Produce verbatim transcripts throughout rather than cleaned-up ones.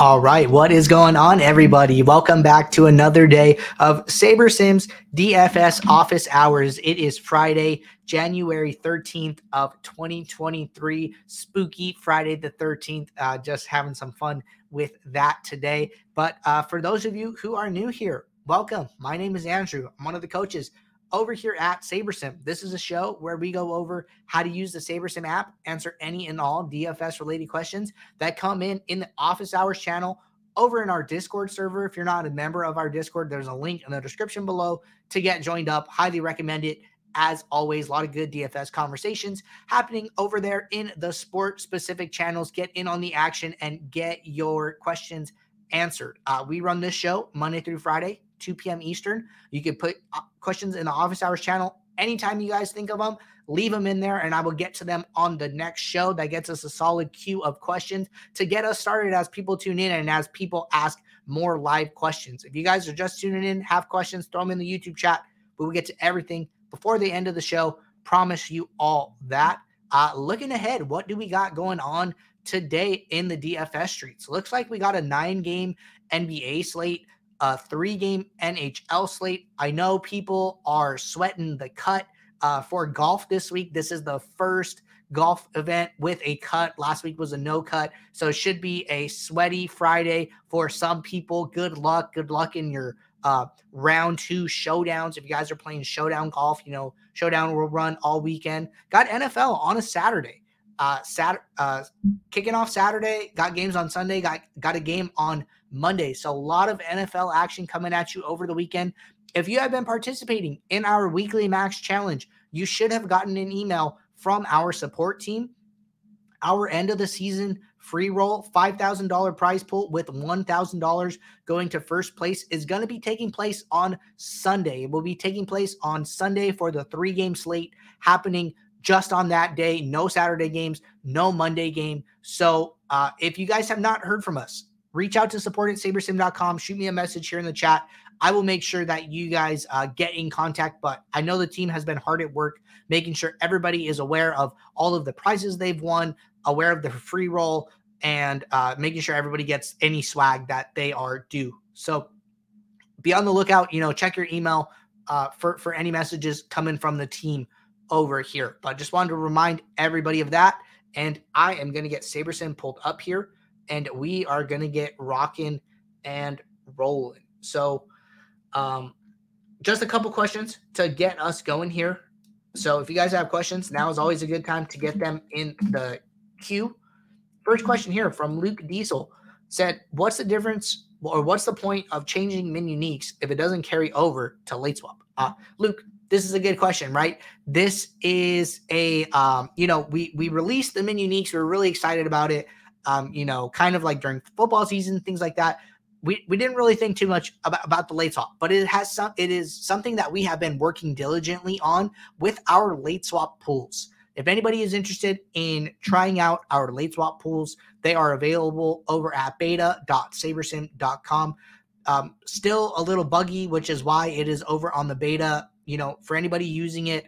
All right, what is going on, everybody? Welcome back to another day of SaberSim's D F S Office Hours. It is Friday, January thirteenth of twenty twenty-three. Spooky Friday the thirteenth. Uh, just having some fun with that today. But uh, for those of you who are new here, welcome. My name is Andrew. I'm one of the coaches over here at SaberSim. This is a show where we go over how to use the SaberSim app, answer any and all D F S-related questions that come in in the Office Hours channel over in our Discord server. If you're not a member of our Discord, there's a link in the description below to get joined up. Highly recommend it. As always, a lot of good D F S conversations happening over there in the sport-specific channels. Get in on the action and get your questions answered. Uh, we run this show Monday through Friday, two p.m. Eastern. You can put questions in the Office Hours channel anytime you guys think of them. Leave them in there, and I will get to them on the next show. That gets us a solid queue of questions to get us started as people tune in and as people ask more live questions. If you guys are just tuning in, have questions, throw them in the YouTube chat. We will get to everything before the end of the show. Promise you all that. Uh, looking ahead, what do we got going on today in the D F S streets? Looks like we got a nine-game N B A slate, a three-game N H L slate. I know people are sweating the cut uh, for golf this week. This is the first golf event with a cut. Last week was a no cut, so it should be a sweaty Friday for some people. Good luck. Good luck in your uh, round two showdowns. If you guys are playing showdown golf, you know, showdown will run all weekend. Got N F L on a Saturday. Uh, Sat- uh, kicking off Saturday, got games on Sunday, got, got a game on Monday. So a lot of N F L action coming at you over the weekend. If you have been participating in our weekly max challenge, you should have gotten an email from our support team. Our end of the season free roll, five thousand dollars prize pool with one thousand dollars going to first place is going to be taking place on Sunday. It will be taking place on Sunday for the three game slate happening just on that day. No Saturday games, no Monday game. So uh, if you guys have not heard from us, reach out to support at SaberSim dot com. Shoot me a message here in the chat. I will make sure that you guys uh, get in contact. But I know the team has been hard at work, making sure everybody is aware of all of the prizes they've won, aware of the free roll, and uh, making sure everybody gets any swag that they are due. So be on the lookout. You know, check your email uh, for, for any messages coming from the team over here. But just wanted to remind everybody of that. And I am going to get SaberSim pulled up here, and we are going to get rocking and rolling. So um, just a couple questions to get us going here. So if you guys have questions, now is always a good time to get them in the queue. First question here from Luke Diesel said, what's the difference or what's the point of changing min uniques if it doesn't carry over to late swap? Uh, Luke, this is a good question, right? This is a, um, you know, we we released the min uniques. We were really excited about it, um, you know, kind of like during football season, things like that. We we didn't really think too much about, about the late swap, but it has some. It is something that we have been working diligently on with our late swap pools. If anybody is interested in trying out our late swap pools, they are available over at beta dot sabersim dot com. Um, still a little buggy, which is why it is over on the beta. You know, for anybody using it,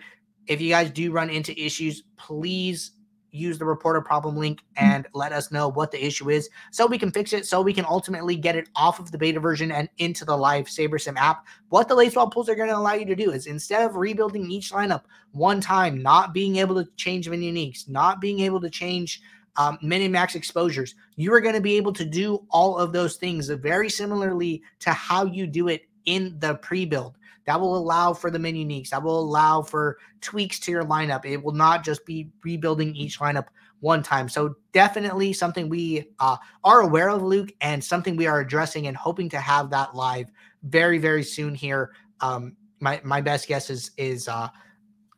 if you guys do run into issues, please use the report a problem link and let us know what the issue is so we can fix it, so we can ultimately get it off of the beta version and into the live SaberSim app. What the late swap pools are going to allow you to do is, instead of rebuilding each lineup one time, not being able to change min uniques, not being able to change um, min and max exposures, you are going to be able to do all of those things very similarly to how you do it in the pre-build. That will allow for the min uniques. That will allow for tweaks to your lineup. It will not just be rebuilding each lineup one time. So definitely something we uh, are aware of, Luke, and something we are addressing and hoping to have that live very, very soon here. Um, my my best guess is, is uh,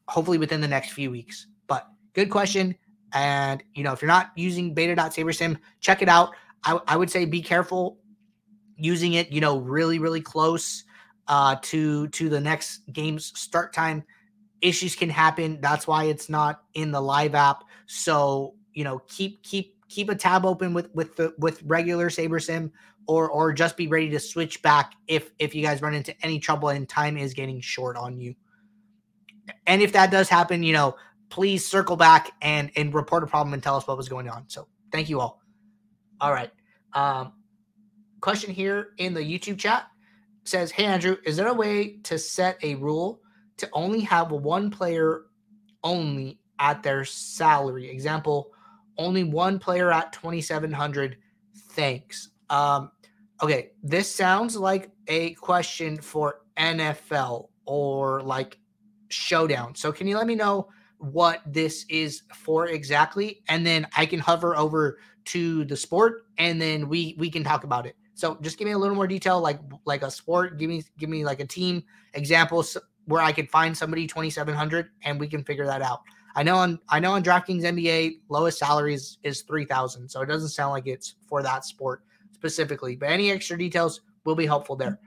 hopefully within the next few weeks. But good question. And, you know, if you're not using beta dot sabersim, check it out. I, I would say be careful using it, you know, really, really close uh to to the next game's start time. Issues can happen. That's why it's not in the live app. So, you know, keep keep keep a tab open with with the with regular SaberSim, or or just be ready to switch back if if you guys run into any trouble and time is getting short on you. And if that does happen, you know, please circle back and and report a problem and tell us what was going on. So thank you all. All right. Um Question here in the YouTube chat says, hey, Andrew, is there a way to set a rule to only have one player only at their salary? Example, only one player at twenty-seven hundred. Thanks. Um, okay, this sounds like a question for N F L or like Showdown. So can you let me know what this is for exactly? And then I can hover over to the sport and then we, we can talk about it. So just give me a little more detail, like, like a sport, give me, give me like a team example where I can find somebody twenty-seven hundred and we can figure that out. I know on, I know on DraftKings N B A lowest salaries is three thousand. So it doesn't sound like it's for that sport specifically, but any extra details will be helpful there.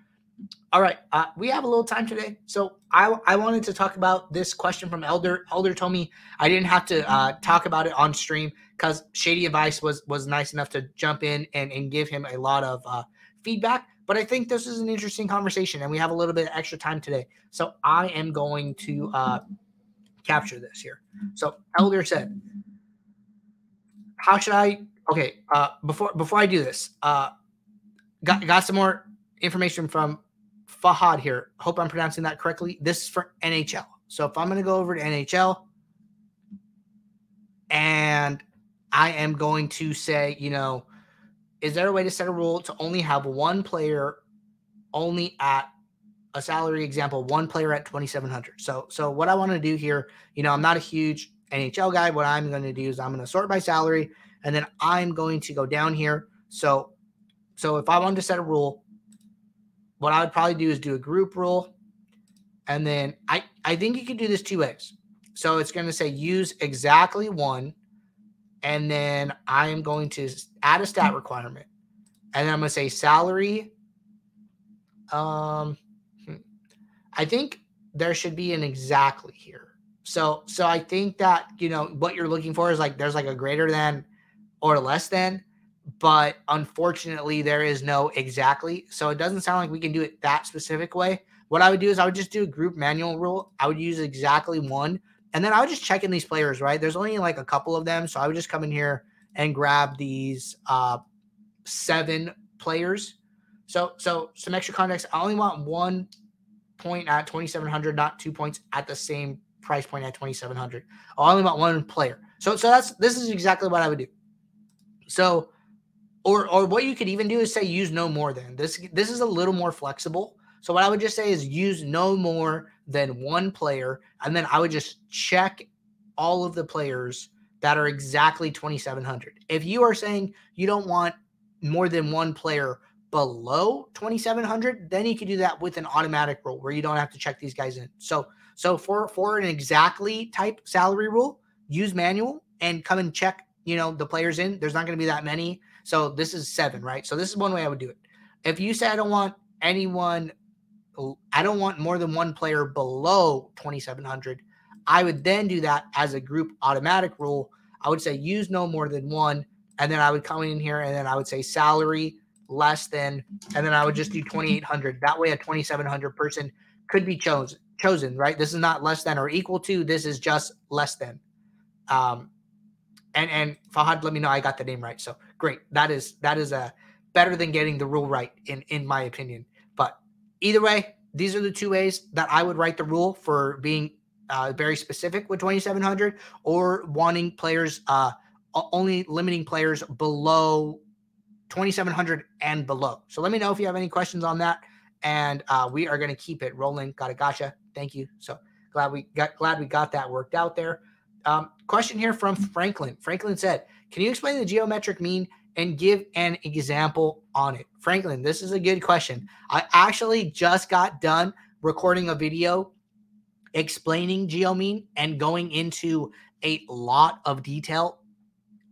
All right. Uh, we have a little time today. So I, I wanted to talk about this question from Elder. Elder told me I didn't have to uh, talk about it on stream because Shady Advice was, was nice enough to jump in and, and give him a lot of uh, feedback. But I think this is an interesting conversation and we have a little bit of extra time today. So I am going to uh, capture this here. So Elder said, how should I, okay, uh, before, before I do this, uh, got, got some more information from Fahad here. Hope I'm pronouncing that correctly. This is for N H L. So if I'm going to go over to N H L and I am going to say, you know, is there a way to set a rule to only have one player only at a salary, example, one player at twenty-seven hundred? So, so what I want to do here, you know, I'm not a huge N H L guy. What I'm going to do is I'm going to sort by salary and then I'm going to go down here. So, so if I wanted to set a rule, what I would probably do is do a group rule. And then I, I think you could do this two ways. So it's going to say use exactly one. And then I am going to add a stat requirement. And then I'm going to say salary. Um, I think there should be an exactly here. So, so I think that, you know, what you're looking for is like, there's like a greater than or less than. But unfortunately, there is no exactly. So it doesn't sound like we can do it that specific way. What I would do is I would just do a group manual rule. I would use exactly one. And then I would just check in these players, right? There's only like a couple of them. So I would just come in here and grab these uh, seven players. So so some extra context. I only want one point at twenty-seven hundred, not two points at the same price point at twenty-seven hundred. I only want one player. So so that's this is exactly what I would do. So Or, or what you could even do is say use no more than. This this is a little more flexible. So what I would just say is use no more than one player, and then I would just check all of the players that are exactly twenty-seven hundred. If you are saying you don't want more than one player below twenty-seven hundred, then you could do that with an automatic rule where you don't have to check these guys in. So so for, for an exactly type salary rule, use manual and come and check, you know, the players in. There's not going to be that many. So this is seven, right? So this is one way I would do it. If you say I don't want anyone, I don't want more than one player below twenty-seven hundred, I would then do that as a group automatic rule. I would say use no more than one, and then I would come in here and then I would say salary less than, and then I would just do twenty-eight hundred. That way a twenty-seven hundred person could be chosen, chosen, right? This is not less than or equal to. This is just less than. Um, and and Fahad, let me know I got the name right. So great. That is that is a better than getting the rule right, in, in my opinion. But either way, these are the two ways that I would write the rule for being uh, very specific with twenty-seven hundred or wanting players, uh, only limiting players below twenty-seven hundred and below. So let me know if you have any questions on that. And uh, we are going to keep it rolling. Got a gotcha. Thank you. So glad we got glad we got that worked out there. Um, question here from Franklin. Franklin said, can you explain the geometric mean and give an example on it? Franklin, this is a good question. I actually just got done recording a video explaining geomean and going into a lot of detail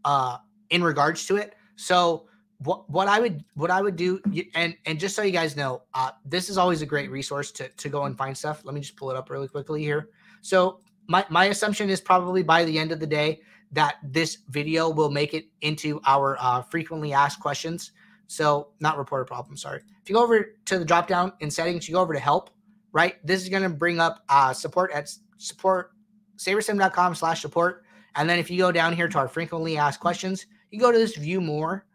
uh, in regards to it. So what what I would what I would do, and and just so you guys know, uh, this is always a great resource to to go and find stuff. Let me just pull it up really quickly here. So my my assumption is probably by the end of the day that this video will make it into our uh, frequently asked questions. So not reported problem, sorry. If you go over to the dropdown in settings, you go over to help, right? This is gonna bring up uh, support at support, sabersim.com slash support. And then if you go down here to our frequently asked questions, you go to this view more,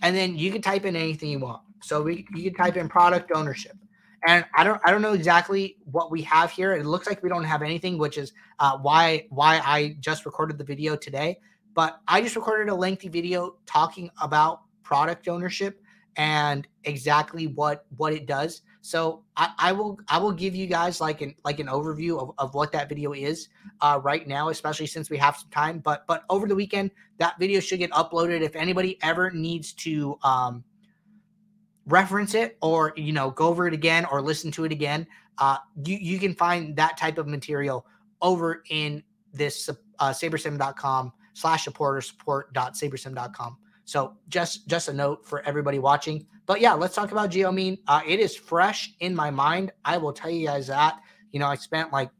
and then you can type in anything you want. So we you can type in product ownership. And I don't I don't know exactly what we have here. It looks like we don't have anything, which is uh, why why I just recorded the video today. But I just recorded a lengthy video talking about product ownership and exactly what what it does. So I, I will I will give you guys like an like an overview of, of what that video is uh, right now, especially since we have some time. But but over the weekend, that video should get uploaded. If anybody ever needs to um, reference it or, you know, go over it again or listen to it again, uh, you, you can find that type of material over in this uh, sabersim dot com. slash support or support dot sabersim dot com. So just, just a note for everybody watching. But yeah, let's talk about Geomean. Uh, it is fresh in my mind. I will tell you guys that. You know, I spent like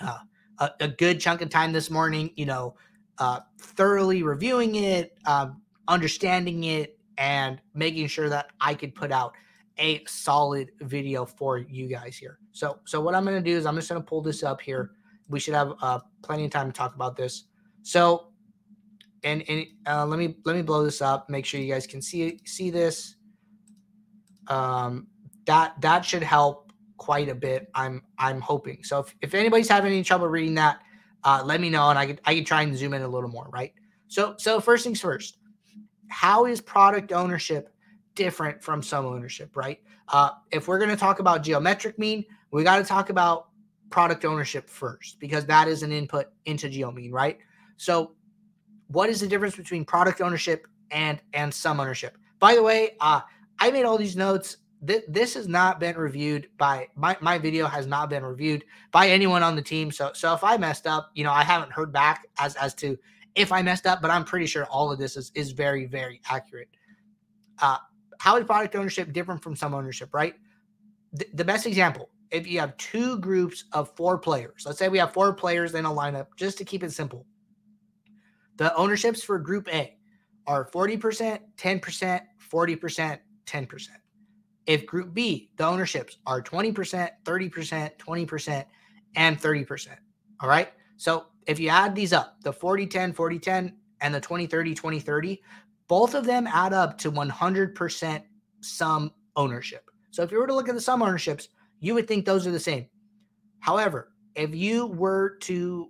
uh, a, a good chunk of time this morning, you know, uh, thoroughly reviewing it, um, understanding it, and making sure that I could put out a solid video for you guys here. So, so what I'm going to do is I'm just going to pull this up here. We should have uh, plenty of time to talk about this. So, and and uh, let me let me blow this up. Make sure you guys can see see this. Um, that that should help quite a bit. I'm I'm hoping. So if, if anybody's having any trouble reading that, uh, let me know, and I could I could try and zoom in a little more. Right. So so first things first. How is product ownership different from sum ownership? Right. Uh, if we're going to talk about geometric mean, we got to talk about product ownership first because that is an input into geomean. Right. So what is the difference between product ownership and, and sum ownership? By the way, uh, I made all these notes. Th- this has not been reviewed by my, my video has not been reviewed by anyone on the team. So, so if I messed up, you know, I haven't heard back as, as to if I messed up, but I'm pretty sure all of this is, is very, very accurate. Uh, how is product ownership different from sum ownership, right? Th- the best example, if you have two groups of four players, let's say we have four players in a lineup, just to keep it simple. The ownerships for group A are forty percent, ten percent, forty percent, ten percent. If group B, the ownerships are twenty percent, thirty percent, twenty percent, and thirty percent. All right. So if you add these up, the forty ten, forty ten, and the twenty thirty, twenty thirty, both of them add up to one hundred percent sum ownership. So if you were to look at the sum ownerships, you would think those are the same. However, if you were to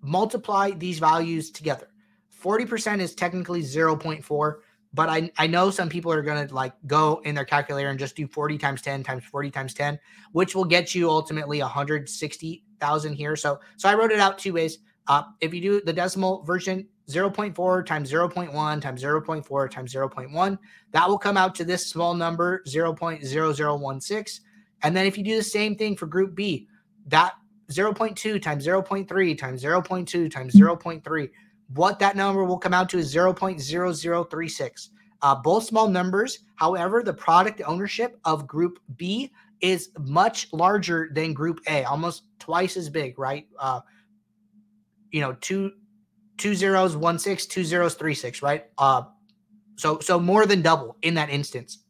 multiply these values together, forty percent is technically zero point four, but I, I know some people are going to like go in their calculator and just do forty times ten times forty times ten, which will get you ultimately one hundred sixty thousand here. So, so I wrote it out two ways. Uh, if you do the decimal version, zero point four times zero point one times zero point four times zero point one, that will come out to this small number, zero point zero zero one six. And then if you do the same thing for group B, that zero point two times zero point three times zero point two times zero point three, what that number will come out to is zero point zero zero three six. Uh, both small numbers. However, the product ownership of group B is much larger than group A, almost twice as big, right? Uh, you know, two, two zeros, one six, two zeros, three six, right? Uh, so, so more than double in that instance.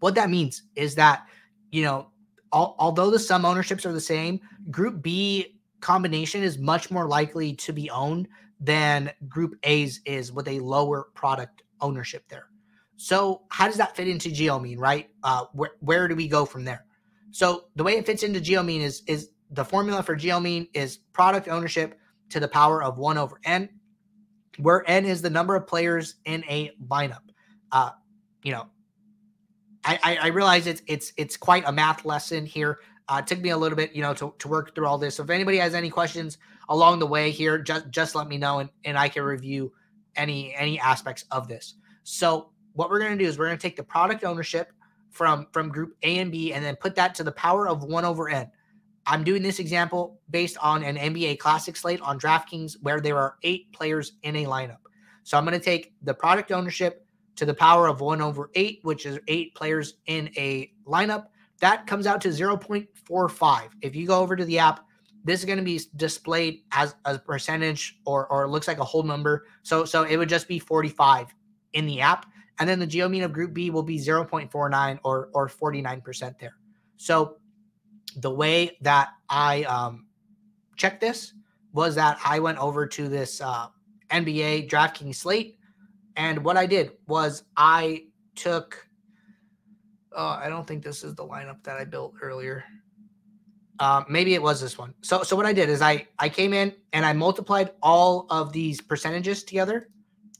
What that means is that, you know, although the sum ownerships are the same, group B combination is much more likely to be owned than group A's is with a lower product ownership there. So how does that fit into Geomean, right? Uh, where, where do we go from there? So the way it fits into Geomean is, is the formula for Geomean is product ownership to the power of one over N, where N is the number of players in a lineup. Uh, you know, I, I realize it's it's it's quite a math lesson here. Uh, it took me a little bit, you know, to, to work through all this. So if anybody has any questions along the way here, just just let me know and, and I can review any any aspects of this. So what we're going to do is we're going to take the product ownership from, from group A and B and then put that to the power of one over N. I'm doing this example based on an N B A classic slate on DraftKings where there are eight players in a lineup. So I'm going to take the product ownership to the power of one over eight, which is eight players in a lineup. That comes out to zero point four five. If you go over to the app, this is going to be displayed as a percentage or or it looks like a whole number. So so it would just be forty-five in the app. And then the geomean of group B will be zero point four nine or or forty-nine percent there. So the way that I um, checked this was that I went over to this uh, N B A DraftKings slate. And what I did was I took Uh, I don't think this is the lineup that I built earlier. Uh, maybe it was this one. So so what I did is I, I came in and I multiplied all of these percentages together,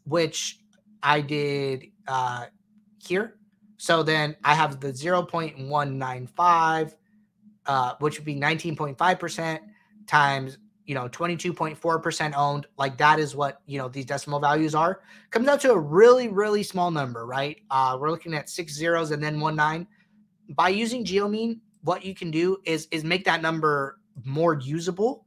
which I did uh, here. So then I have the zero point one nine five, uh, which would be nineteen point five percent times, you know, twenty-two point four percent owned. Like that is what, you know, these decimal values are. Comes out to a really, really small number, right? Uh, we're looking at six zeros and then one nine. By using Geomean, what you can do is is make that number more usable.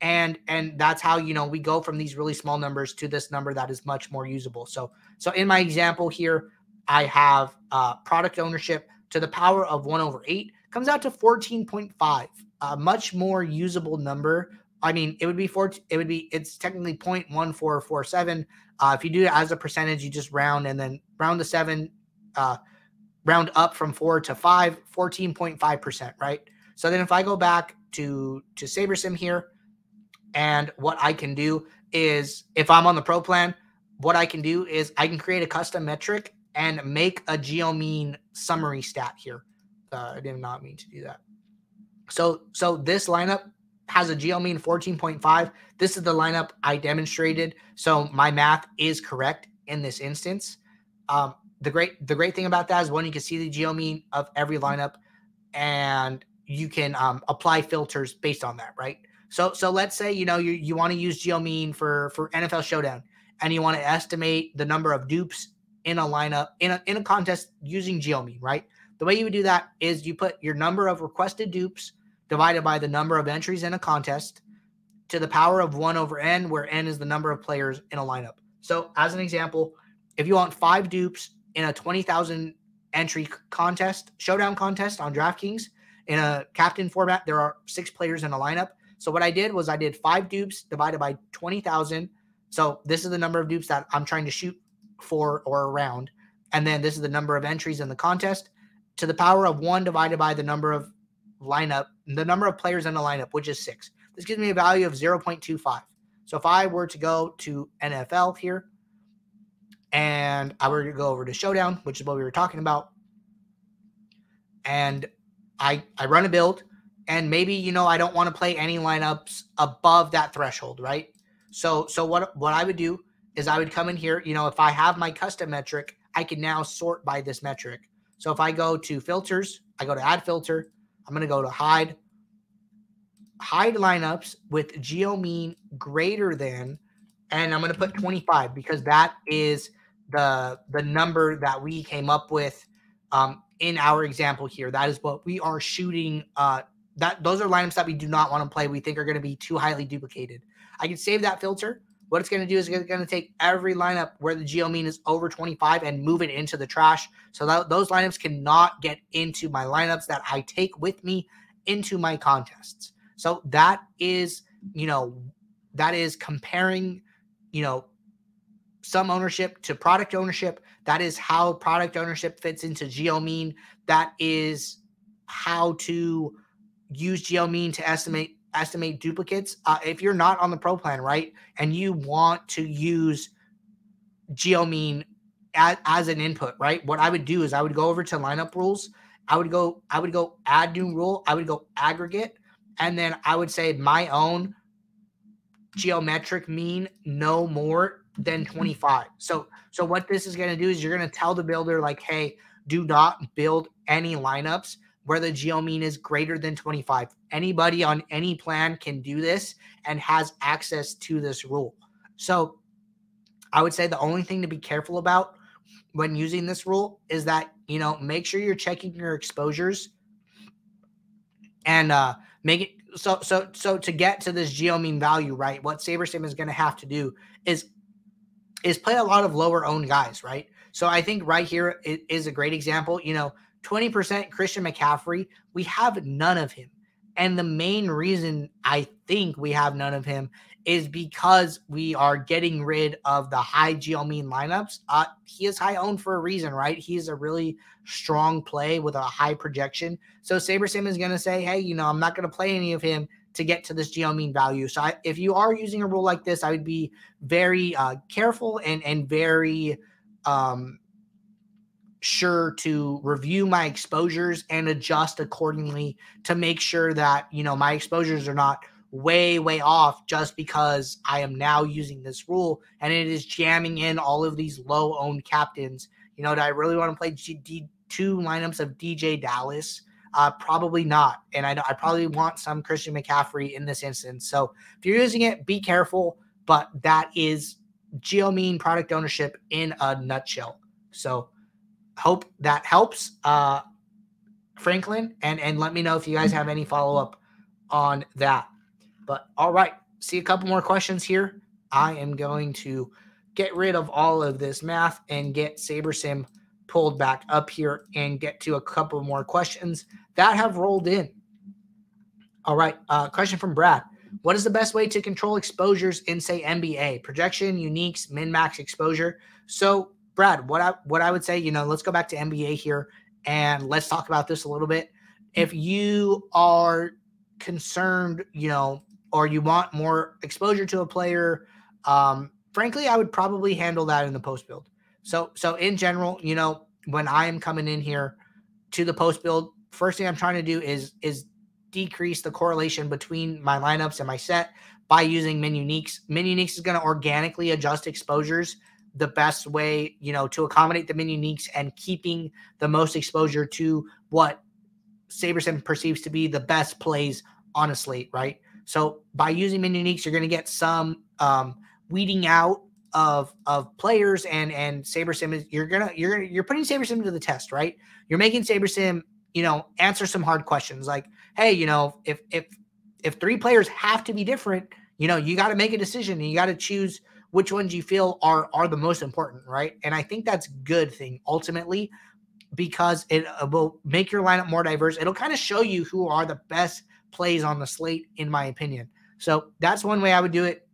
And and that's how, you know, we go from these really small numbers to this number that is much more usable. So so in my example here, I have uh, product ownership to the power of one over eight comes out to fourteen point five, a much more usable number. I mean, it would be four. It would be it's technically zero point one four four seven. Uh, if you do it as a percentage, you just round and then round the seven, uh, round up from four to five, fourteen point five percent, right? So then if I go back to to SaberSim here, and what I can do is if I'm on the pro plan, what I can do is I can create a custom metric and make a Geomean summary stat here. Uh, I did not mean to do that. So so this lineup has a Geomean fourteen point five. This is the lineup I demonstrated. So my math is correct in this instance. Um, the great the great thing about that is, one, you can see the Geomean of every lineup, and you can um, apply filters based on that, right? So so let's say, you know, you, you want to use Geomean for, for N F L Showdown, and you want to estimate the number of dupes in a lineup, in a, in a contest using Geomean, right? The way you would do that is you put your number of requested dupes divided by the number of entries in a contest to the power of one over n, where n is the number of players in a lineup. So as an example, if you want five dupes in a twenty thousand entry contest, showdown contest on DraftKings in a captain format, there are six players in a lineup. So what I did was I did five dupes divided by twenty thousand. So this is the number of dupes that I'm trying to shoot for or around. And then this is the number of entries in the contest to the power of one divided by the number of lineup, the number of players in the lineup, which is six. This gives me a value of zero point two five. So if I were to go to N F L here and I were to go over to Showdown, which is what we were talking about, and I I run a build, and maybe, you know, I don't want to play any lineups above that threshold, right? So so what what I would do is I would come in here, you know, if I have my custom metric, I can now sort by this metric. So if I go to filters, I go to add filter, I'm going to go to hide, hide lineups with Geomean greater than, and I'm going to put twenty-five because that is the the number that we came up with um, in our example here. That is what we are shooting. Uh, that those are lineups that we do not want to play. We think are going to be too highly duplicated. I can save that filter. What it's going to do is it's going to take every lineup where the Geomean is over twenty-five and move it into the trash. So that those lineups cannot get into my lineups that I take with me into my contests. So that is, you know, that is comparing, you know, some ownership to product ownership. That is how product ownership fits into Geomean. That is how to use Geomean to estimate estimate duplicates. Uh, if you're not on the pro plan, right, and you want to use Geomean as, as an input, right, what I would do is I would go over to lineup rules. I would go, I would go add new rule. I would go aggregate. And then I would say my own geometric mean no more than twenty-five. So, so what this is going to do is you're going to tell the builder like, hey, do not build any lineups where the Geomean is greater than twenty-five. Anybody on any plan can do this and has access to this rule. So I would say the only thing to be careful about when using this rule is that, you know, make sure you're checking your exposures and uh, make it so, so, so to get to this Geomean value, right? What SaberSim is going to have to do is, is play a lot of lower owned guys, right? So I think right here is a great example, you know, twenty percent Christian McCaffrey, we have none of him. And the main reason I think we have none of him is because we are getting rid of the high Geomean lineups. Uh, he is high owned for a reason, right? He's a really strong play with a high projection. So SaberSim is going to say, hey, you know, I'm not going to play any of him to get to this Geomean value. So I, if you are using a rule like this, I would be very uh, careful and, and very um, sure to review my exposures and adjust accordingly to make sure that, you know, my exposures are not way, way off just because I am now using this rule and it is jamming in all of these low owned captains. You know, do I really want to play G D two lineups of D J Dallas? Uh, probably not. And I, I probably want some Christian McCaffrey in this instance. So if you're using it, be careful, but that is Geomean product ownership in a nutshell. So hope that helps, uh, Franklin, and, and let me know if you guys have any follow-up on that. But all right, see a couple more questions here. I am going to get rid of all of this math and get SaberSim pulled back up here and get to a couple more questions that have rolled in. All right, uh, question from Brad. What is the best way to control exposures in, say, N B A? Projection, uniques, min-max exposure. So, Brad, what I what I would say, you know, let's go back to N B A here and let's talk about this a little bit. If you are concerned, you know, or you want more exposure to a player, um, frankly, I would probably handle that in the post build. So, so in general, you know, when I am coming in here to the post build, first thing I'm trying to do is is decrease the correlation between my lineups and my set by using min uniques. Min uniques is going to organically adjust exposures the best way, you know, to accommodate the min uniques and keeping the most exposure to what SaberSim perceives to be the best plays on a slate, right? So by using min uniques, you're going to get some um, weeding out of of players, and and SaberSim is you're gonna you're gonna you're putting SaberSim to the test, right? You're making SaberSim, you know, answer some hard questions like, hey, you know, if if if three players have to be different, you know, you got to make a decision and you got to choose which ones you feel are are the most important, right? And I think that's a good thing ultimately because it will make your lineup more diverse. It'll kind of show you who are the best plays on the slate, in my opinion. So that's one way I would do it.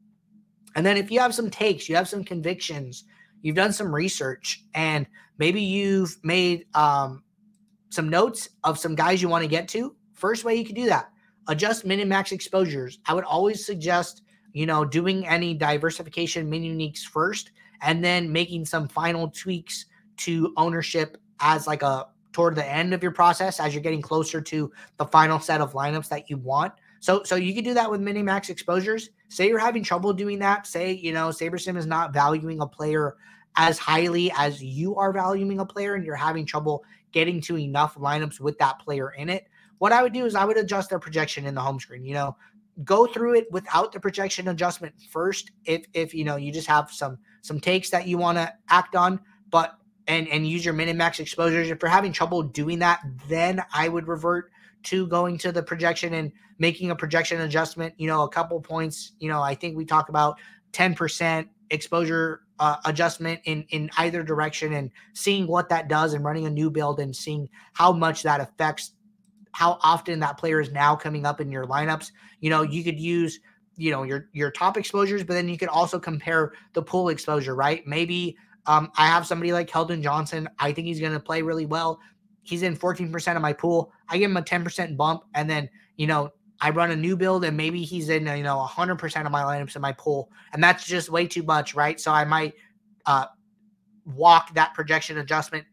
And then if you have some takes, you have some convictions, you've done some research, and maybe you've made um, some notes of some guys you want to get to, first way you could do that, adjust min and max exposures. I would always suggest, you know, doing any diversification min uniques first, and then making some final tweaks to ownership as like a toward the end of your process as you're getting closer to the final set of lineups that you want. So, so you could do that with min and max exposures. Say you're having trouble doing that. Say, you know, SaberSim is not valuing a player as highly as you are valuing a player, and you're having trouble getting to enough lineups with that player in it. What I would do is I would adjust their projection in the home screen, you know, go through it without the projection adjustment first. If, if, you know, you just have some, some takes that you want to act on, but, and, and use your min and max exposures. If you're having trouble doing that, then I would revert to going to the projection and making a projection adjustment, you know, a couple points. You know, I think we talk about ten percent exposure uh, adjustment in, in either direction, and seeing what that does and running a new build and seeing how much that affects how often that player is now coming up in your lineups. You know, you could use, you know, your, your top exposures, but then you could also compare the pool exposure, right? Maybe um, I have somebody like Keldon Johnson. I think he's going to play really well. He's in fourteen percent of my pool. I give him a ten percent bump, and then, you know, I run a new build and maybe he's in, you know, one hundred percent of my lineups in my pool, and that's just way too much, right? So I might uh, walk that projection adjustment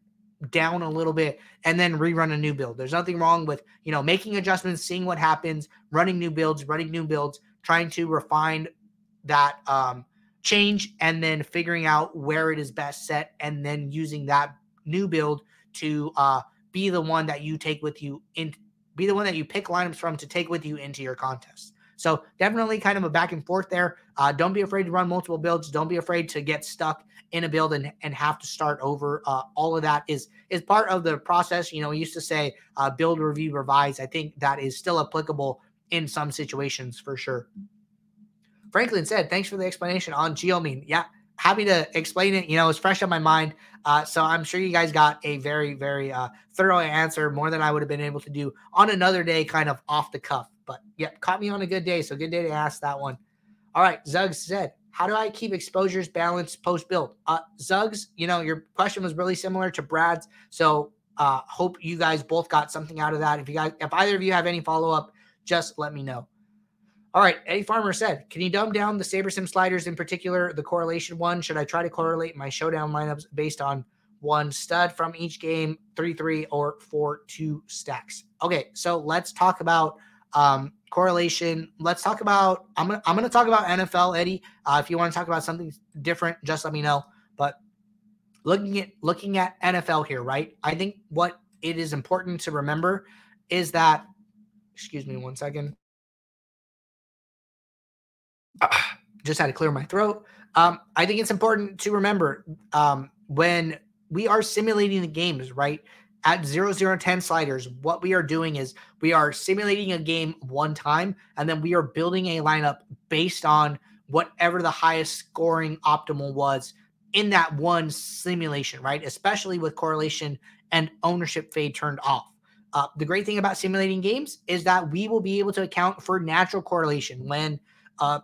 down a little bit and then rerun a new build. There's nothing wrong with, you know, making adjustments, seeing what happens, running new builds, running new builds, trying to refine that um, change, and then figuring out where it is best set, and then using that new build to uh, be the one that you take with you in. Be the one that you pick lineups from to take with you into your contest. So definitely kind of a back and forth there. Uh, don't be afraid to run multiple builds. Don't be afraid to get stuck in a build and, and have to start over. Uh, all of that is is part of the process. You know, we used to say uh, build, review, revise. I think that is still applicable in some situations for sure. Franklin said, thanks for the explanation on Geomean. Yeah, happy to explain it. You know, it's fresh on my mind. Uh, so I'm sure you guys got a very, very uh, thorough answer, more than I would have been able to do on another day, kind of off the cuff. But yeah, caught me on a good day. So good day to ask that one. All right. Zug said, how do I keep exposures balanced post build? Uh, Zugs, you know, your question was really similar to Brad's. So uh, hope you guys both got something out of that. If you guys, if either of you have any follow-up, just let me know. All right, Eddie Farmer said, can you dumb down the SaberSim sliders, in particular the correlation one? Should I try to correlate my showdown lineups based on one stud from each game, three, three, or four, two stacks. Okay. So let's talk about um, correlation. Let's talk about, I'm going to, I'm going to talk about N F L, Eddie. Uh, if you want to talk about something different, just let me know. But looking at, looking at N F L here, right? I think what it is important to remember is that, excuse me one second. Ah, just had to clear my throat. Um, I think it's important to remember um, when we are simulating the games, right? At zero, zero, ten sliders, what we are doing is we are simulating a game one time, and then we are building a lineup based on whatever the highest scoring optimal was in that one simulation, right? Especially with correlation and ownership fade turned off. Uh, the great thing about simulating games is that we will be able to account for natural correlation. When a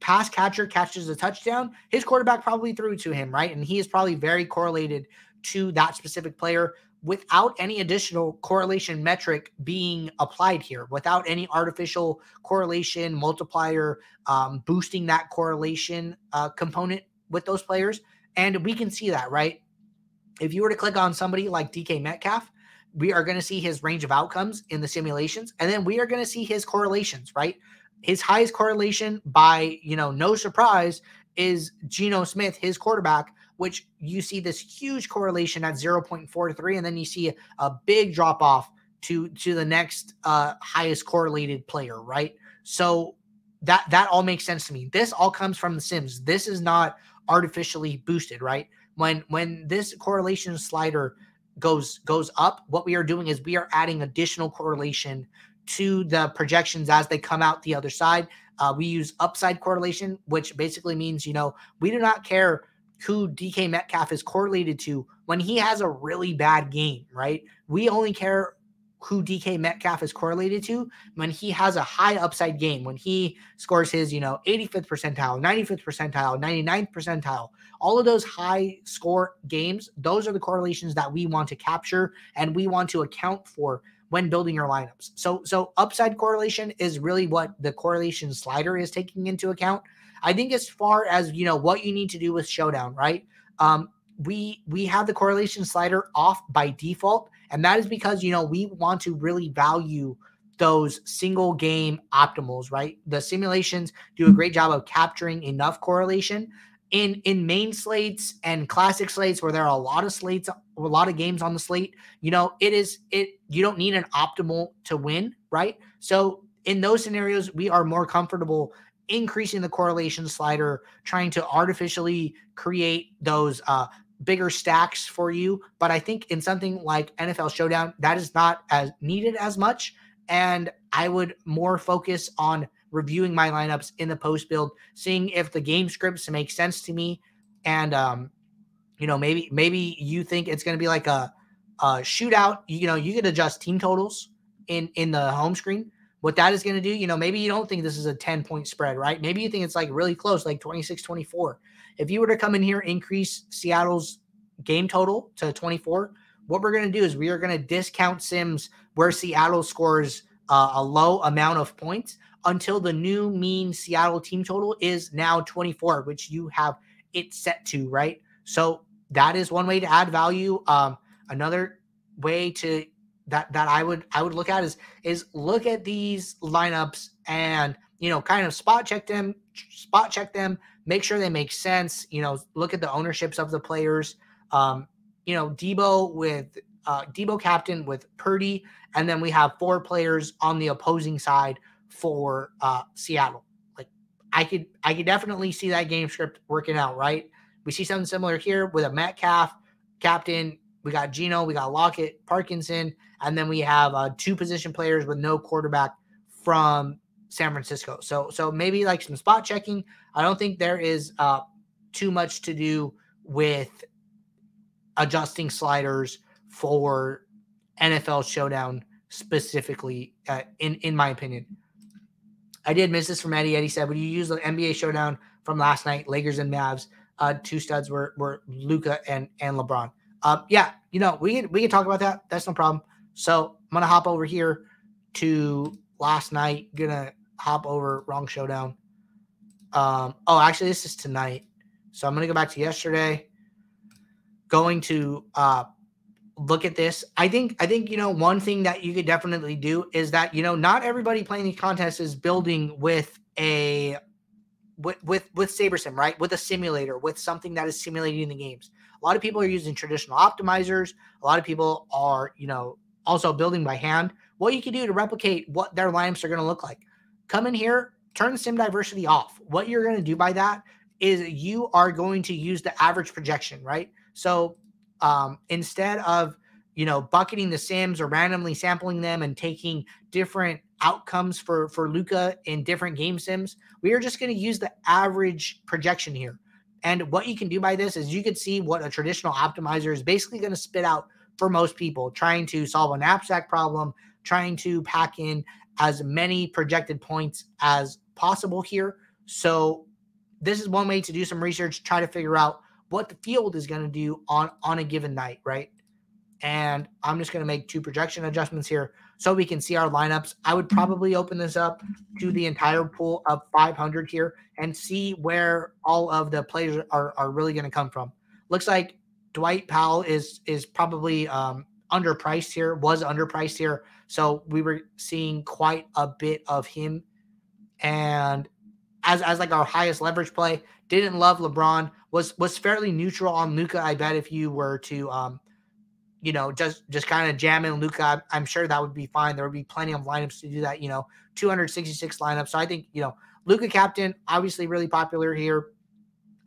pass catcher catches a touchdown, his quarterback probably threw to him, right? And he is probably very correlated to that specific player without any additional correlation metric being applied here, without any artificial correlation multiplier um, boosting that correlation uh, component with those players. And we can see that, right? If you were to click on somebody like D K Metcalf, we are going to see his range of outcomes in the simulations, and then we are going to see his correlations, right? His highest correlation by, you know, no surprise is Geno Smith, his quarterback, which you see this huge correlation at zero point four three, and then you see a big drop off to, to the next uh, highest correlated player, right? So that, that all makes sense to me. This all comes from the sims. This is not artificially boosted, right? When, when this correlation slider goes goes up, what we are doing is we are adding additional correlation to the projections as they come out the other side. Uh, we use upside correlation, which basically means, you know, we do not care who D K Metcalf is correlated to when he has a really bad game, right? We only care who D K Metcalf is correlated to when he has a high upside game, when he scores his, you know, eighty-fifth percentile, ninety-fifth percentile, ninety-ninth percentile, all of those high score games. Those are the correlations that we want to capture and we want to account for when building your lineups. So, so upside correlation is really what the correlation slider is taking into account. I think as far as, you know, what you need to do with Showdown, right? Um, we, we have the correlation slider off by default. And that is because, you know, we want to really value those single game optimals, right? The simulations do a great job of capturing enough correlation in, in main slates and classic slates where there are a lot of slates, a lot of games on the slate. You know, it is, it, you don't need an optimal to win, right? So in those scenarios, we are more comfortable increasing the correlation slider, trying to artificially create those, uh, bigger stacks for you. But I think in something like N F L Showdown, that is not as needed as much. And I would more focus on reviewing my lineups in the post build, seeing if the game scripts make sense to me. And, um, you know, maybe, maybe you think it's going to be like a, a shootout. You know, you could adjust team totals in, in the home screen. What that is going to do, you know, maybe you don't think this is a ten point spread, right? Maybe you think it's like really close, like twenty-six twenty-four. If you were to come in here, increase Seattle's game total to twenty-four, what we're going to do is we are going to discount sims where Seattle scores uh, a low amount of points until the new mean Seattle team total is now twenty-four, which you have it set to, right? So that is one way to add value. Um, another way to that that I would I would look at is is look at these lineups and, you know, kind of spot check them, spot check them, make sure they make sense. You know, look at the ownerships of the players. Um, you know, Debo with uh, Debo captain with Purdy, and then we have four players on the opposing side for uh, Seattle. Like I could I could definitely see that game script working out, right? We see something similar here with a Metcalf captain. We got Geno, we got Lockett, Parkinson, and then we have uh, two position players with no quarterback from San Francisco. So, so maybe like some spot checking. I don't think there is uh, too much to do with adjusting sliders for N F L Showdown specifically, uh, in, in my opinion. I did miss this from Eddie. Eddie said, would you use the N B A Showdown from last night, Lakers and Mavs? Uh, two studs were, were Luka and, and LeBron. Uh, yeah, you know, we we can talk about that. That's no problem. So I'm going to hop over here to last night. Going to hop over wrong showdown. Um, oh, actually, this is tonight. So I'm going to go back to yesterday. going to uh, look at this. I think, I think, you know, one thing that you could definitely do is that, you know, not everybody playing these contests is building with a, with, with, with SaberSim, right? With a simulator, with something that is simulating the games. A lot of people are using traditional optimizers. A lot of people are, you know, also building by hand. What you can do to replicate what their lineups are going to look like. Come in here, turn sim diversity off. What you're going to do by that is you are going to use the average projection, right? So um, instead of, you know, bucketing the sims or randomly sampling them and taking different outcomes for, for Luka in different game sims, we are just going to use the average projection here. And what you can do by this is you could see what a traditional optimizer is basically going to spit out for most people, trying to solve a knapsack problem, trying to pack in as many projected points as possible here. So this is one way to do some research, try to figure out what the field is going to do on, on a given night, right? And I'm just going to make two projection adjustments here so we can see our lineups. I would probably open this up to the entire pool of five hundred here and see where all of the players are, are really going to come from. Looks like Dwight Powell is is probably um, underpriced here, was underpriced here. So we were seeing quite a bit of him. And as as like our highest leverage play, didn't love LeBron, was was fairly neutral on Luka. I bet if you were to, um, you know, just, just kind of jam in Luka, I'm sure that would be fine. There would be plenty of lineups to do that, you know, two hundred sixty-six lineups. So I think, you know, Luka captain, obviously really popular here.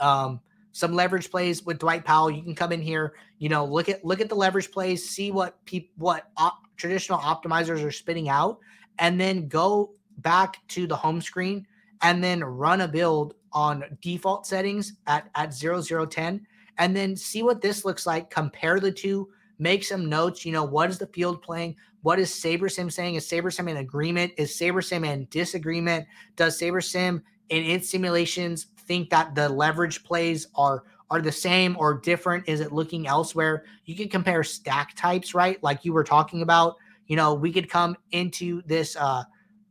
Um, Some leverage plays with Dwight Powell. You can come in here, you know, look at look at the leverage plays, see what peop, what op, traditional optimizers are spitting out, and then go back to the home screen and then run a build on default settings at at zero zero ten, and then see what this looks like. Compare the two, make some notes. You know, what is the field playing? What is SaberSim saying? Is SaberSim in agreement? Is SaberSim in disagreement? Does SaberSim in its simulations think that the leverage plays are are the same or different? Is it looking elsewhere? You can compare stack types, right? Like you were talking about. You know, we could come into this uh,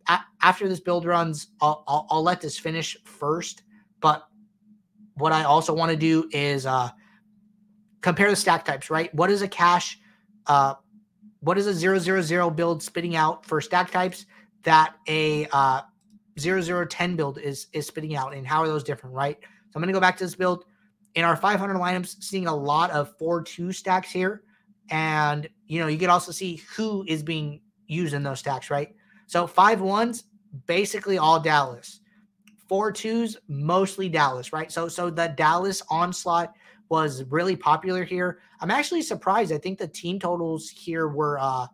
a- after this build runs. I'll, I'll, I'll let this finish first. But what I also want to do is uh, compare the stack types, right? What is a cash? Uh, what is a zero zero zero build spitting out for stack types that a uh, zero zero ten build is is spitting out, and how are those different, right? So I'm going to go back to this build in our five hundred lineups, seeing a lot of four two stacks here, and you know you can also see who is being used in those stacks, right? So five ones basically all Dallas, four twos mostly Dallas, right? So so the Dallas onslaught was really popular here. I'm actually surprised. I think the team totals here were, uh,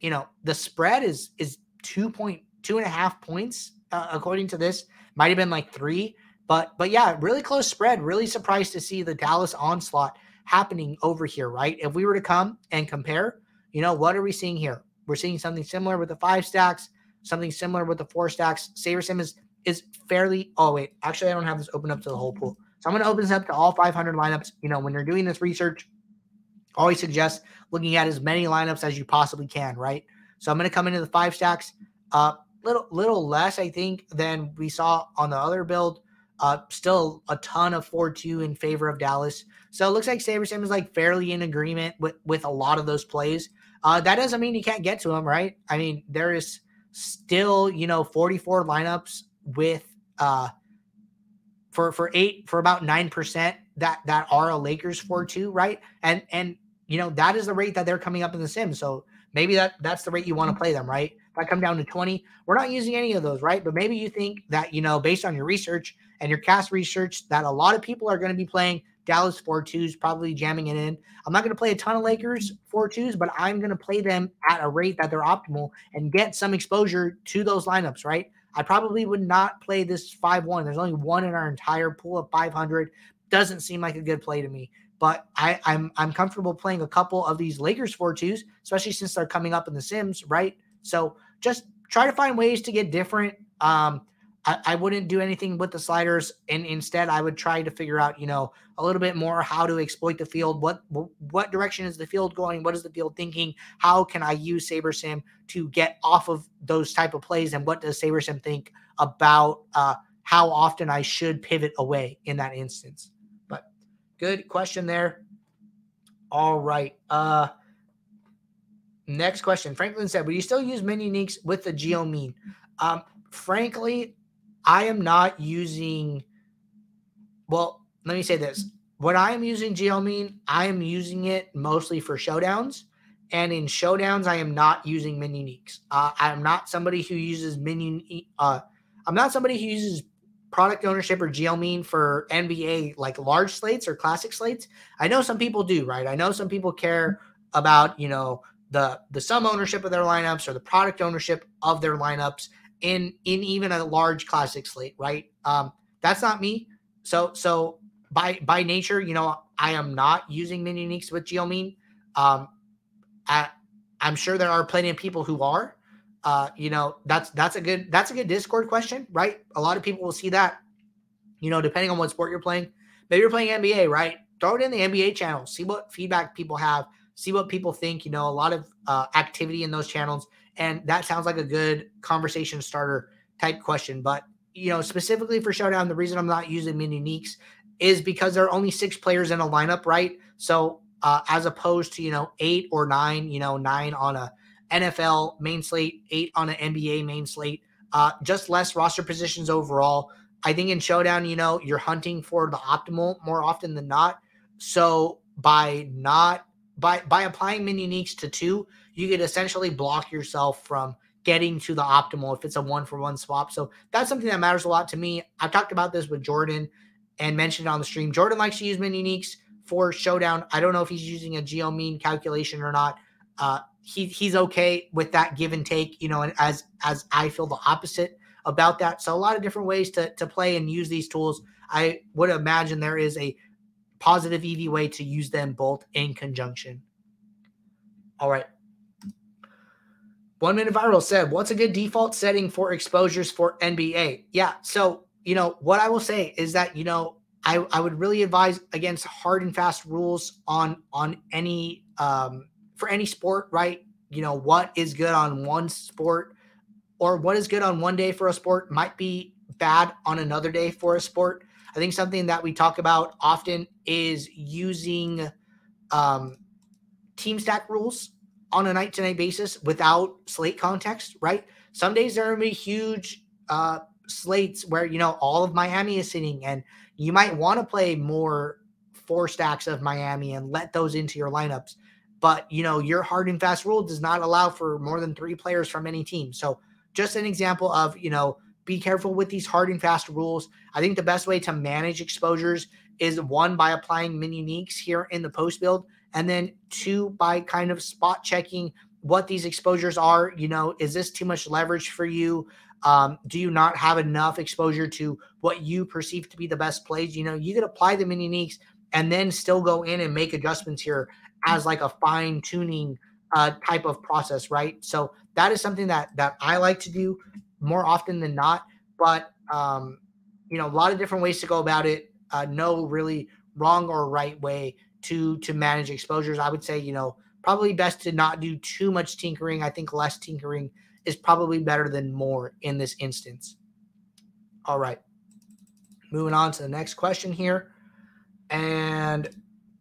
you know, the spread is is two point two and a half points. Uh, according to this, might have been like three, but but yeah, really close spread. Really surprised to see the Dallas onslaught happening over here, right? If we were to come and compare, you know, what are we seeing here? We're seeing something similar with the five stacks, something similar with the four stacks. SaberSim is is fairly. Oh wait, actually, I don't have this open up to the whole pool, so I'm going to open this up to all five hundred lineups. You know, when you're doing this research, I always suggest looking at as many lineups as you possibly can, right? So I'm going to come into the five stacks. Uh, Little, little less, I think, than we saw on the other build. Uh, still a ton of four two in favor of Dallas. So it looks like SaberSim is like fairly in agreement with, with a lot of those plays. Uh, that doesn't mean you can't get to them, right? I mean, there is still, you know, forty-four lineups with uh, for for eight for about nine percent that that are a Lakers four two, right? And and you know that is the rate that they're coming up in the sim. So maybe that that's the rate you want to play them, right? If I come down to twenty, we're not using any of those, right? But maybe you think that, you know, based on your research and your cast research, that a lot of people are going to be playing Dallas four twos, probably jamming it in. I'm not going to play a ton of Lakers four twos, but I'm going to play them at a rate that they're optimal and get some exposure to those lineups, right? I probably would not play this five one. There's only one in our entire pool of five hundred. Doesn't seem like a good play to me. But I, I'm, I'm comfortable playing a couple of these Lakers four twos, especially since they're coming up in the sims, right? So just try to find ways to get different. Um, I, I wouldn't do anything with the sliders, and instead I would try to figure out, you know, a little bit more how to exploit the field. What what direction is the field going? What is the field thinking? How can I use SaberSim to get off of those type of plays? And what does SaberSim think about uh, how often I should pivot away in that instance? But good question there. All right. Uh, next question. Franklin said, "Would you still use mini uniques with the Geomean?" Um, frankly, I am not using. Well, let me say this. When I am using Geomean, I am using it mostly for showdowns. And in showdowns, I am not using min uniques. Uh, I am not somebody who uses min. Uh, I'm not somebody who uses product ownership or Geomean for N B A like large slates or classic slates. I know some people do, right? I know some people care about you know the the sum ownership of their lineups or the product ownership of their lineups in in even a large classic slate, right? Um, that's not me. So so by by nature, you know, I am not using min uniques with Geomean. Um, I, I'm sure there are plenty of people who are, uh, you know, that's, that's a good, that's a good Discord question, right? A lot of people will see that, you know, depending on what sport you're playing, maybe you're playing N B A, right? Throw it in the N B A channel, see what feedback people have, see what people think, you know, a lot of uh, activity in those channels. And that sounds like a good conversation starter type question. But, you know, specifically for showdown, the reason I'm not using min uniques is because there are only six players in a lineup, right? So, Uh, as opposed to, you know, eight or nine, you know, nine on a N F L main slate, eight on an N B A main slate, uh, just less roster positions overall. I think in showdown, you know, you're hunting for the optimal more often than not. So by not, by, by applying min uniques to two, you could essentially block yourself from getting to the optimal if it's a one for one swap. So that's something that matters a lot to me. I've talked about this with Jordan and mentioned it on the stream. Jordan likes to use min uniques for showdown. I don't know if he's using a Geomean calculation or not. Uh, he he's okay with that give and take, you know, and as, as I feel the opposite about that. So a lot of different ways to, to play and use these tools. I would imagine there is a positive E V way to use them both in conjunction. All right. One Minute Viral said, what's a good default setting for exposures for N B A? Yeah. So, you know, what I will say is that, you know, I, I would really advise against hard and fast rules on on any um, for any sport, right? You know, what is good on one sport or what is good on one day for a sport might be bad on another day for a sport. I think something that we talk about often is using um, team stack rules on a night-to-night basis without slate context, right? Some days there are going to be huge uh, slates where, you know, all of Miami is sitting and you might want to play more four stacks of Miami and let those into your lineups. But, you know, your hard and fast rule does not allow for more than three players from any team. So just an example of, you know, be careful with these hard and fast rules. I think the best way to manage exposures is one, by applying min uniques here in the post build, and then two, by kind of spot checking what these exposures are. You know, is this too much leverage for you? Um, do you not have enough exposure to what you perceive to be the best plays? You know, you could apply the min uniques and then still go in and make adjustments here as like a fine tuning uh, type of process, right? So that is something that that I like to do more often than not. But, um, you know, a lot of different ways to go about it. Uh, no really wrong or right way to to manage exposures. I would say, you know, probably best to not do too much tinkering. I think less tinkering is probably better than more in this instance. All right. Moving on to the next question here. And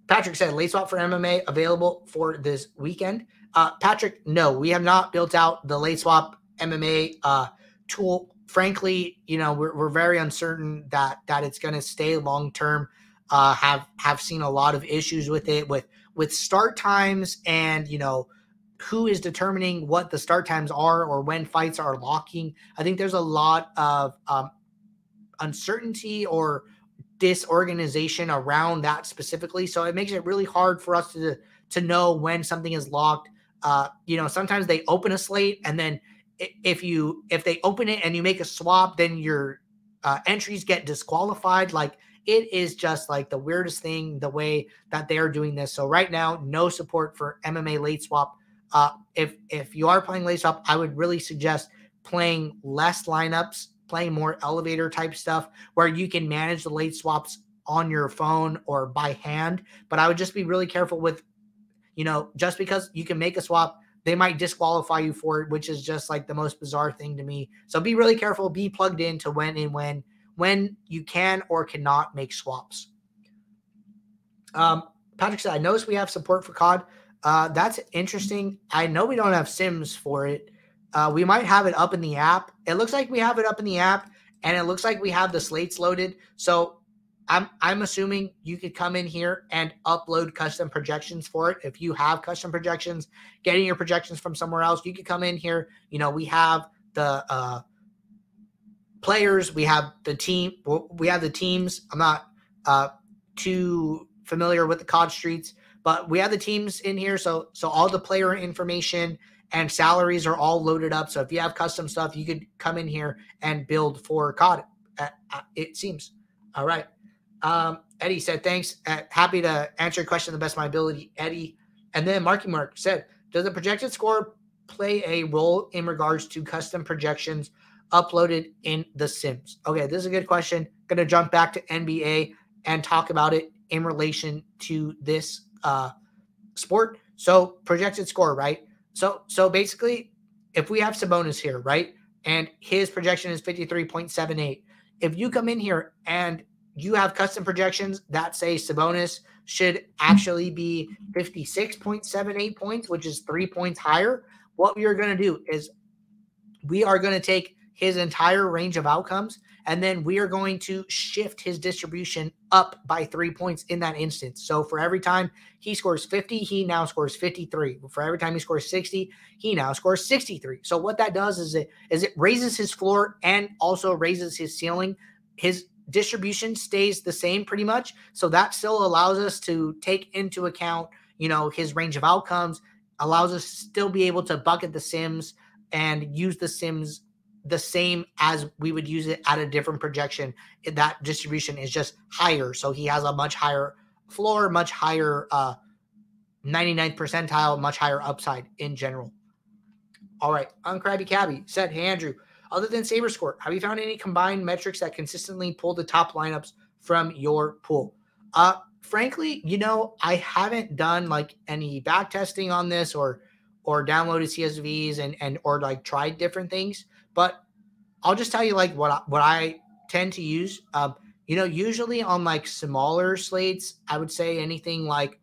Patrick said, late swap for M M A available for this weekend. Uh, Patrick, no, we have not built out the late swap M M A uh, tool. Frankly, you know, we're, we're very uncertain that that it's going to stay long-term. Uh, have have seen a lot of issues with it, with with start times and, you know, who is determining what the start times are or when fights are locking. I think there's a lot of um, uncertainty or disorganization around that specifically. So it makes it really hard for us to, to know when something is locked. Uh, you know, sometimes they open a slate and then if you, if they open it and you make a swap, then your uh, entries get disqualified. Like, it is just like the weirdest thing, the way that they are doing this. So right now, no support for M M A late swap. Uh, if if you are playing late swap, I would really suggest playing less lineups, playing more elevator type stuff where you can manage the late swaps on your phone or by hand. But I would just be really careful with, you know, just because you can make a swap, they might disqualify you for it, which is just like the most bizarre thing to me. So be really careful, be plugged in to when and when, when you can or cannot make swaps. Um, Patrick said, I noticed we have support for C O D. Uh, that's interesting. I know we don't have sims for it. Uh, we might have it up in the app. It looks like we have it up in the app, and it looks like we have the slates loaded. So I'm I'm assuming you could come in here and upload custom projections for it. If you have custom projections, getting your projections from somewhere else, you could come in here. You know, we have the uh, players, we have the team, we have the teams. I'm not uh, too familiar with the C O D streets, but we have the teams in here. So so all the player information and salaries are all loaded up. So if you have custom stuff, you could come in here and build for C O D, it seems. All right. Um, Eddie said, thanks. Uh, happy to answer your question to the best of my ability, Eddie. And then Marky Mark said, does the projected score play a role in regards to custom projections uploaded in the Sims? Okay, this is a good question. Going to jump back to N B A and talk about it in relation to this uh, sport. So projected score, right? So, so basically, if we have Sabonis here, right, and his projection is fifty-three point seven eight, if you come in here and you have custom projections that say Sabonis should actually be fifty-six point seven eight points, which is three points higher, what we are going to do is we are going to take his entire range of outcomes, and then we are going to shift his distribution up by three points in that instance. So for every time he scores fifty, he now scores fifty-three. For every time he scores sixty, he now scores sixty-three. So what that does is it is it raises his floor and also raises his ceiling. His distribution stays the same pretty much. So that still allows us to take into account, you know, his range of outcomes, allows us to still be able to bucket the sims and use the sims the same as we would use it at a different projection. That distribution is just higher. So he has a much higher floor, much higher uh, ninety-ninth percentile, much higher upside in general. All right. Uncrabby Cabby said, hey, Andrew, other than SaberScore, have you found any combined metrics that consistently pull the top lineups from your pool? Uh, frankly, you know, I haven't done like any back testing on this or or downloaded C S Vs and and or like tried different things. But I'll just tell you like what I, what I tend to use. Um, you know, usually on like smaller slates, I would say anything like,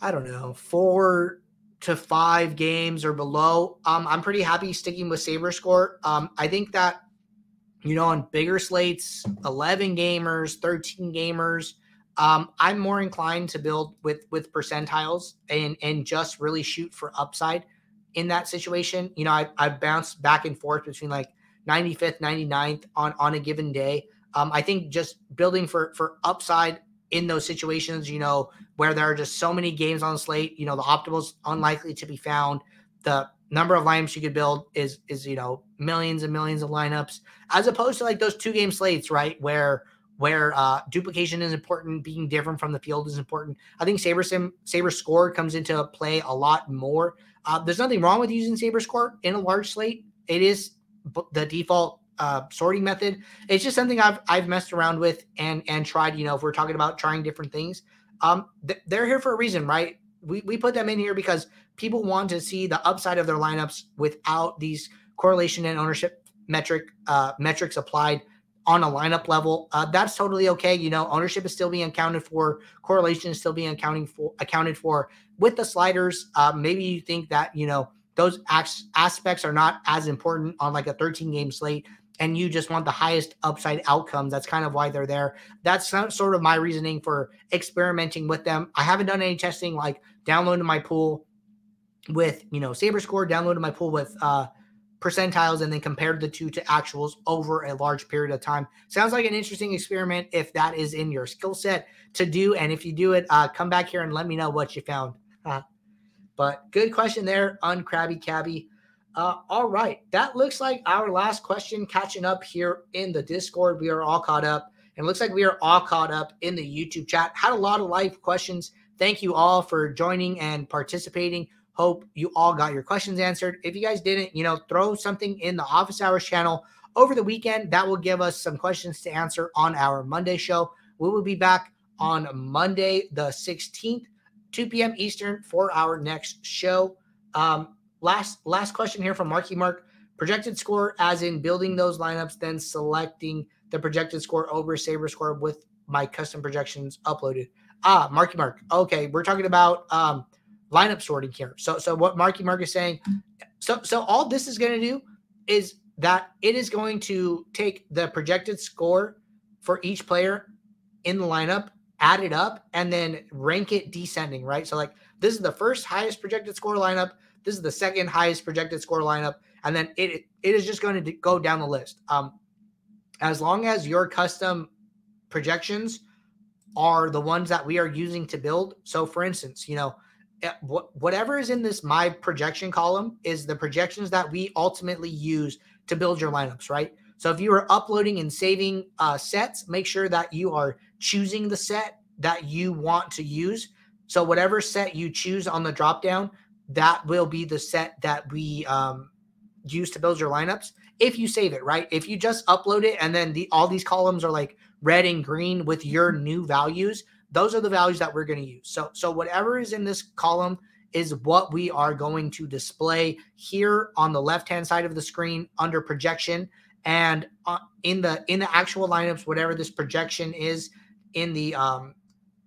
I don't know, four to five games or below. Um, I'm pretty happy sticking with SaberScore. Um, I think that, you know, on bigger slates, eleven gamers, thirteen gamers, um, I'm more inclined to build with with percentiles and and just really shoot for upside. In that situation, you know, I've, I've bounced back and forth between like ninety-fifth, ninety-ninth on, on a given day. Um, I think just building for, for upside in those situations, you know, where there are just so many games on the slate, you know, the optimal is unlikely to be found. The number of lineups you could build is, is, you know, millions and millions of lineups, as opposed to like those two game slates, right? Where, where uh, duplication is important, being different from the field is important. I think SaberSim, SaberScore comes into play a lot more. Uh, there's nothing wrong with using SaberScore in a large slate. It is b- the default uh, sorting method. It's just something I've I've messed around with and and tried. You know, if we're talking about trying different things, um, th- they're here for a reason, right? We we put them in here because people want to see the upside of their lineups without these correlation and ownership metric uh, metrics applied on a lineup level. Uh, that's totally okay. You know, ownership is still being accounted for. Correlation is still being accounting for, accounted for with the sliders. Uh, maybe you think that, you know, those as- aspects are not as important on like a thirteen game slate and you just want the highest upside outcomes. That's kind of why they're there. That's sort of my reasoning for experimenting with them. I haven't done any testing, like downloading my pool with, you know, SaberScore, downloading my pool with, uh, percentiles, and then compared the two to actuals over a large period of time. Sounds like an interesting experiment if that is in your skill set to do. And if you do it, uh, come back here and let me know what you found. Uh, but good question there on Krabby Cabby. Uh, all right. That looks like our last question, catching up here in the Discord. We are all caught up, and it looks like we are all caught up in the YouTube chat. Had a lot of live questions. Thank you all for joining and participating. Hope you all got your questions answered. If you guys didn't, you know, throw something in the Office Hours channel over the weekend. That will give us some questions to answer on our Monday show. We will be back on Monday, the sixteenth, two p.m. Eastern for our next show. Um, last last question here from Marky Mark. Projected score, as in building those lineups, then selecting the projected score over SaberScore with my custom projections uploaded. Ah, Marky Mark. Okay, we're talking about um, lineup sorting here. So, so what Marky Mark is saying. So, so all this is going to do is that it is going to take the projected score for each player in the lineup, add it up, and then rank it descending, right? So, like, this is the first highest projected score lineup. This is the second highest projected score lineup, and then it it is just going to go down the list. Um, as long as your custom projections are the ones that we are using to build. So, for instance, you know, whatever is in this my projection column is the projections that we ultimately use to build your lineups, right? So if you are uploading and saving uh, sets, make sure that you are choosing the set that you want to use. So whatever set you choose on the dropdown, that will be the set that we um, use to build your lineups. If you save it, right? If you just upload it and then the, all these columns are like red and green with your new values, those are the values that we're going to use. So, so whatever is in this column is what we are going to display here on the left-hand side of the screen under projection. And uh, in the in the actual lineups, whatever this projection is in the um,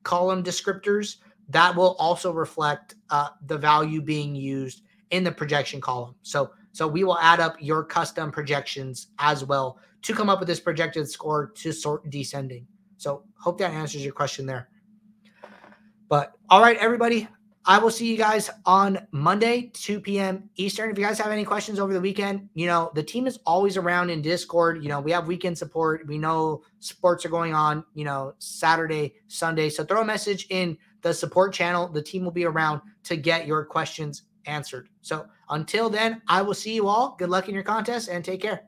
column descriptors, that will also reflect uh, the value being used in the projection column. So, so we will add up your custom projections as well to come up with this projected score to sort descending. So hope that answers your question there. But all right, everybody, I will see you guys on Monday, two p.m. Eastern. If you guys have any questions over the weekend, you know, the team is always around in Discord. You know, we have weekend support. We know sports are going on, you know, Saturday, Sunday. So throw a message in the support channel. The team will be around to get your questions answered. So until then, I will see you all. Good luck in your contest and take care.